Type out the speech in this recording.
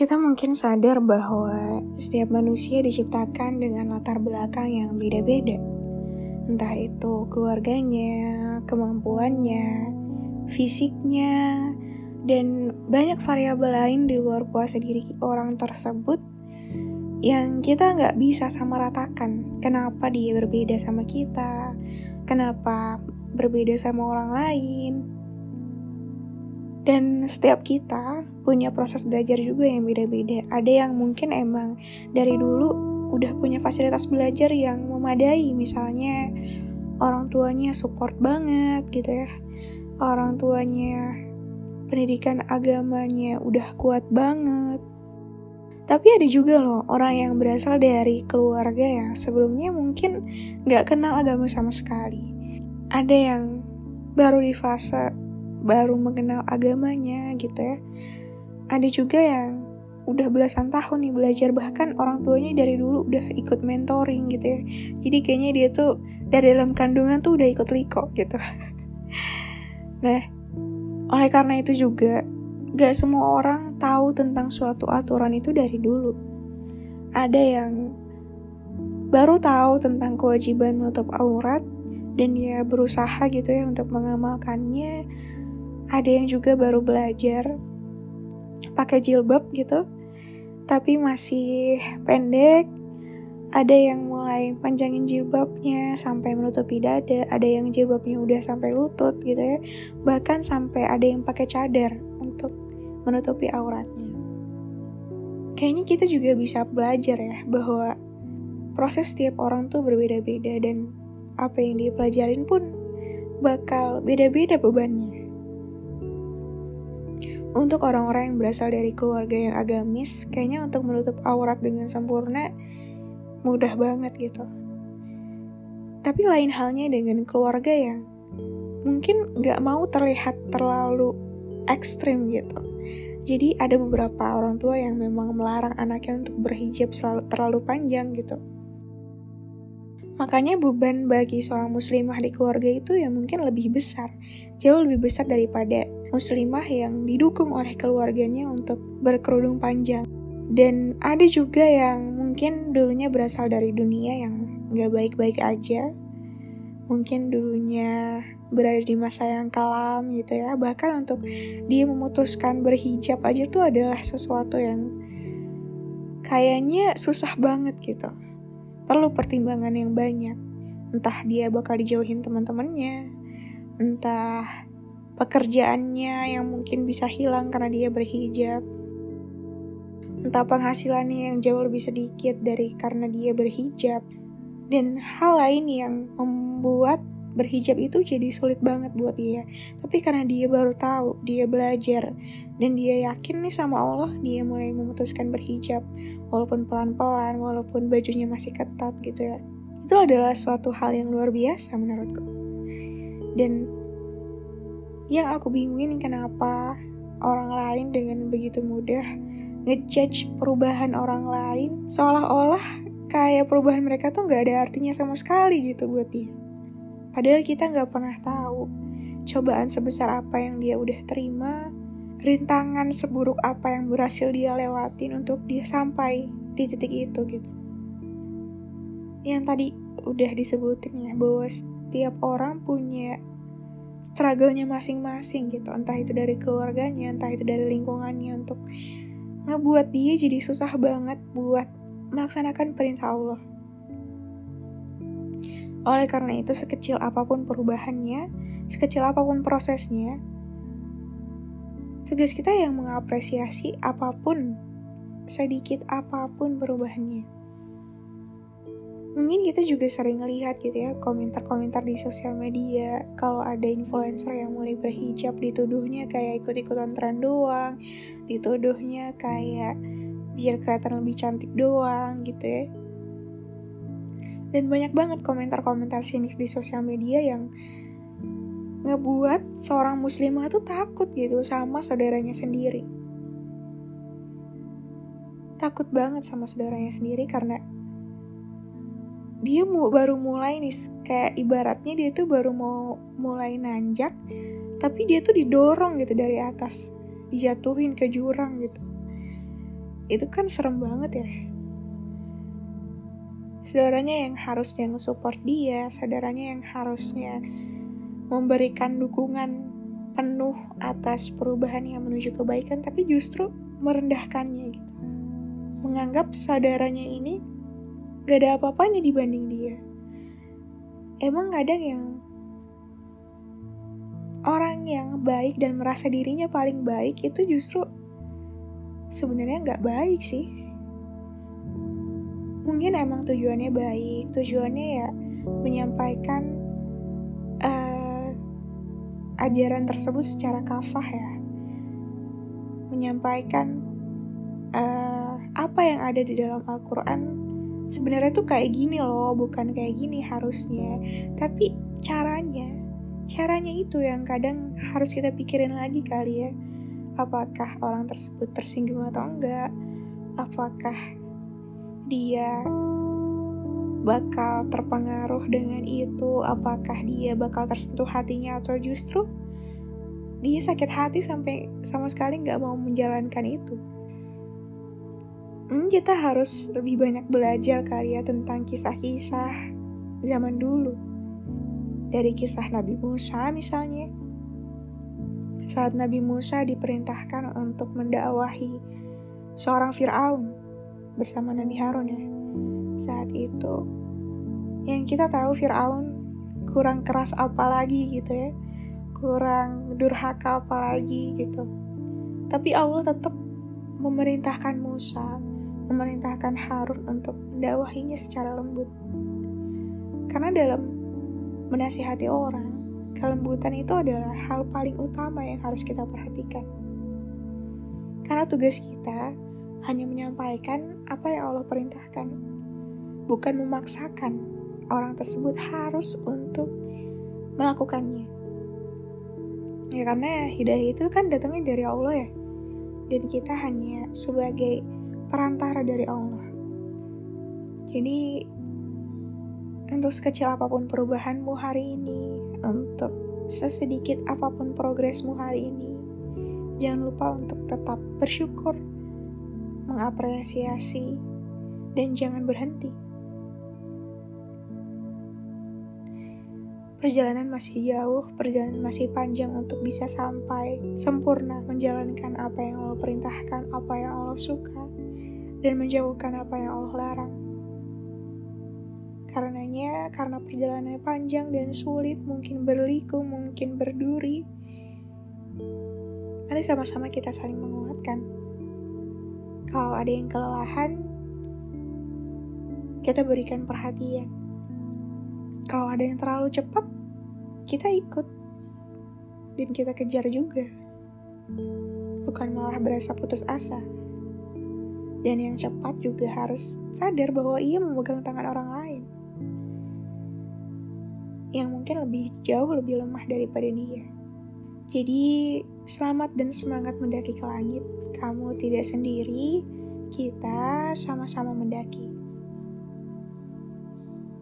Kita mungkin sadar bahwa setiap manusia diciptakan dengan latar belakang yang beda-beda. Entah itu keluarganya, kemampuannya, fisiknya, dan banyak variabel lain di luar kuasa diri orang tersebut yang kita nggak bisa samaratakan. Kenapa dia berbeda sama kita? Kenapa berbeda sama orang lain? Dan setiap kita punya proses belajar juga yang beda-beda. Ada yang mungkin emang dari dulu udah punya fasilitas belajar yang memadai, misalnya orang tuanya support banget gitu ya. Orang tuanya pendidikan agamanya udah kuat banget. Tapi ada juga loh orang yang berasal dari keluarga yang sebelumnya mungkin gak kenal agama sama sekali. Ada yang baru di fase baru mengenal agamanya gitu ya. Ada juga yang udah belasan tahun nih belajar, bahkan orang tuanya dari dulu udah ikut mentoring gitu ya. Jadi kayaknya dia tuh dari dalam kandungan tuh udah ikut liko gitu. Nah, oleh karena itu juga gak semua orang tahu tentang suatu aturan itu dari dulu. Ada yang baru tahu tentang kewajiban menutup aurat dan dia berusaha gitu ya untuk mengamalkannya. Ada yang juga baru belajar pakai jilbab gitu tapi masih pendek. Ada yang mulai panjangin jilbabnya sampai menutupi dada, ada yang jilbabnya udah sampai lutut gitu ya, bahkan sampai ada yang pakai cadar untuk menutupi auratnya. Kayaknya kita juga bisa belajar ya bahwa proses setiap orang tuh berbeda-beda dan apa yang dipelajarin pun bakal beda-beda bebannya. Untuk orang-orang yang berasal dari keluarga yang agamis, kayaknya untuk menutup aurat dengan sempurna mudah banget gitu. Tapi lain halnya dengan keluarga yang mungkin gak mau terlihat terlalu ekstrim gitu. Jadi ada beberapa orang tua yang memang melarang anaknya untuk berhijab terlalu panjang gitu. Makanya beban bagi seorang muslimah di keluarga itu ya mungkin lebih besar, jauh lebih besar daripada muslimah yang didukung oleh keluarganya untuk berkerudung panjang. Dan ada juga yang mungkin dulunya berasal dari dunia yang gak baik-baik aja. Mungkin dulunya berada di masa yang kelam gitu ya. Bahkan untuk dia memutuskan berhijab aja tuh adalah sesuatu yang kayaknya susah banget gitu. Perlu pertimbangan yang banyak. Entah dia bakal dijauhin teman-temannya. Entah pekerjaannya yang mungkin bisa hilang karena dia berhijab. Entah penghasilannya yang jauh lebih sedikit dari karena dia berhijab. Dan hal lain yang membuat berhijab itu jadi sulit banget buat dia. Tapi karena dia baru tahu, dia belajar, dan dia yakin nih sama Allah, dia mulai memutuskan berhijab. Walaupun pelan-pelan, walaupun bajunya masih ketat gitu ya. Itu adalah suatu hal yang luar biasa menurutku. Dan yang aku bingungin kenapa orang lain dengan begitu mudah ngejudge perubahan orang lain seolah-olah kayak perubahan mereka tuh gak ada artinya sama sekali gitu buat dia. Padahal kita gak pernah tahu cobaan sebesar apa yang dia udah terima, rintangan seburuk apa yang berhasil dia lewatin untuk dia sampai di titik itu gitu. Yang tadi udah disebutin ya, bahwa setiap orang punya struggle-nya masing-masing gitu. Entah itu dari keluarganya, entah itu dari lingkungannya, untuk ngebuat dia jadi susah banget buat melaksanakan perintah Allah. Oleh karena itu, sekecil apapun perubahannya, sekecil apapun prosesnya, tugas kita yang mengapresiasi apapun, sedikit apapun perubahannya. Mungkin kita juga sering lihat gitu ya, komentar-komentar di sosial media, kalau ada influencer yang mulai berhijab dituduhnya kayak ikut-ikutan tren doang, dituduhnya kayak biar kelihatan lebih cantik doang gitu ya. Dan banyak banget komentar-komentar sinis di sosial media yang ngebuat seorang muslimah tuh takut gitu sama saudaranya sendiri. Takut banget sama saudaranya sendiri karena dia baru mulai nih, kayak ibaratnya dia tuh baru mau mulai nanjak, tapi dia tuh didorong gitu dari atas, dijatuhin ke jurang gitu. itu kan serem banget ya. Saudaranya yang harusnya nge-support dia, saudaranya yang harusnya memberikan dukungan penuh atas perubahan yang menuju kebaikan, tapi justru merendahkannya gitu. Menganggap saudaranya ini gak ada apa-apanya dibanding dia. Emang kadang yang orang yang baik dan merasa dirinya paling baik itu justru sebenarnya gak baik sih. Mungkin emang tujuannya baik, tujuannya ya menyampaikan ajaran tersebut secara kafah ya. Menyampaikan apa yang ada di dalam Al-Quran sebenarnya tuh kayak gini loh, bukan kayak gini harusnya. Tapi caranya itu yang kadang harus kita pikirin lagi kali ya. Apakah orang tersebut tersinggung atau enggak? Apakah dia bakal terpengaruh dengan itu? Apakah dia bakal tersentuh hatinya atau justru dia sakit hati sampai sama sekali enggak mau menjalankan itu? Kita harus lebih banyak belajar kali ya tentang kisah-kisah zaman dulu. Dari kisah Nabi Musa misalnya. Saat Nabi Musa diperintahkan untuk mendakwahi seorang Fir'aun bersama Nabi Harun ya. Saat itu yang kita tahu Fir'aun kurang keras apalagi gitu ya. Kurang durhaka apalagi gitu. Tapi Allah tetap memerintahkan Musa, memerintahkan Harun untuk mendakwahinya secara lembut. Karena dalam menasihati orang, kelembutan itu adalah hal paling utama yang harus kita perhatikan. Karena tugas kita hanya menyampaikan apa yang Allah perintahkan, bukan memaksakan orang tersebut harus untuk melakukannya. Ya karena hidayah itu kan datangnya dari Allah ya, dan kita hanya sebagai perantara dari Allah. Jadi untuk sekecil apapun perubahanmu hari ini, untuk sesedikit apapun progresmu hari ini, jangan lupa untuk tetap bersyukur, mengapresiasi, dan jangan berhenti. Perjalanan masih jauh, perjalanan masih panjang untuk bisa sampai sempurna menjalankan apa yang Allah perintahkan, apa yang Allah suka, dan menjauhkan apa yang Allah larang. Karenanya, karena perjalanannya panjang dan sulit, mungkin berliku, mungkin berduri, mari sama-sama kita saling menguatkan. Kalau ada yang kelelahan, kita berikan perhatian. Kalau ada yang terlalu cepat, kita ikut. Dan kita kejar juga. Bukan malah berasa putus asa. Dan yang cepat juga harus sadar bahwa ia memegang tangan orang lain yang mungkin lebih lemah daripada dia. Jadi, selamat dan semangat mendaki ke langit. Kamu tidak sendiri, kita sama-sama mendaki.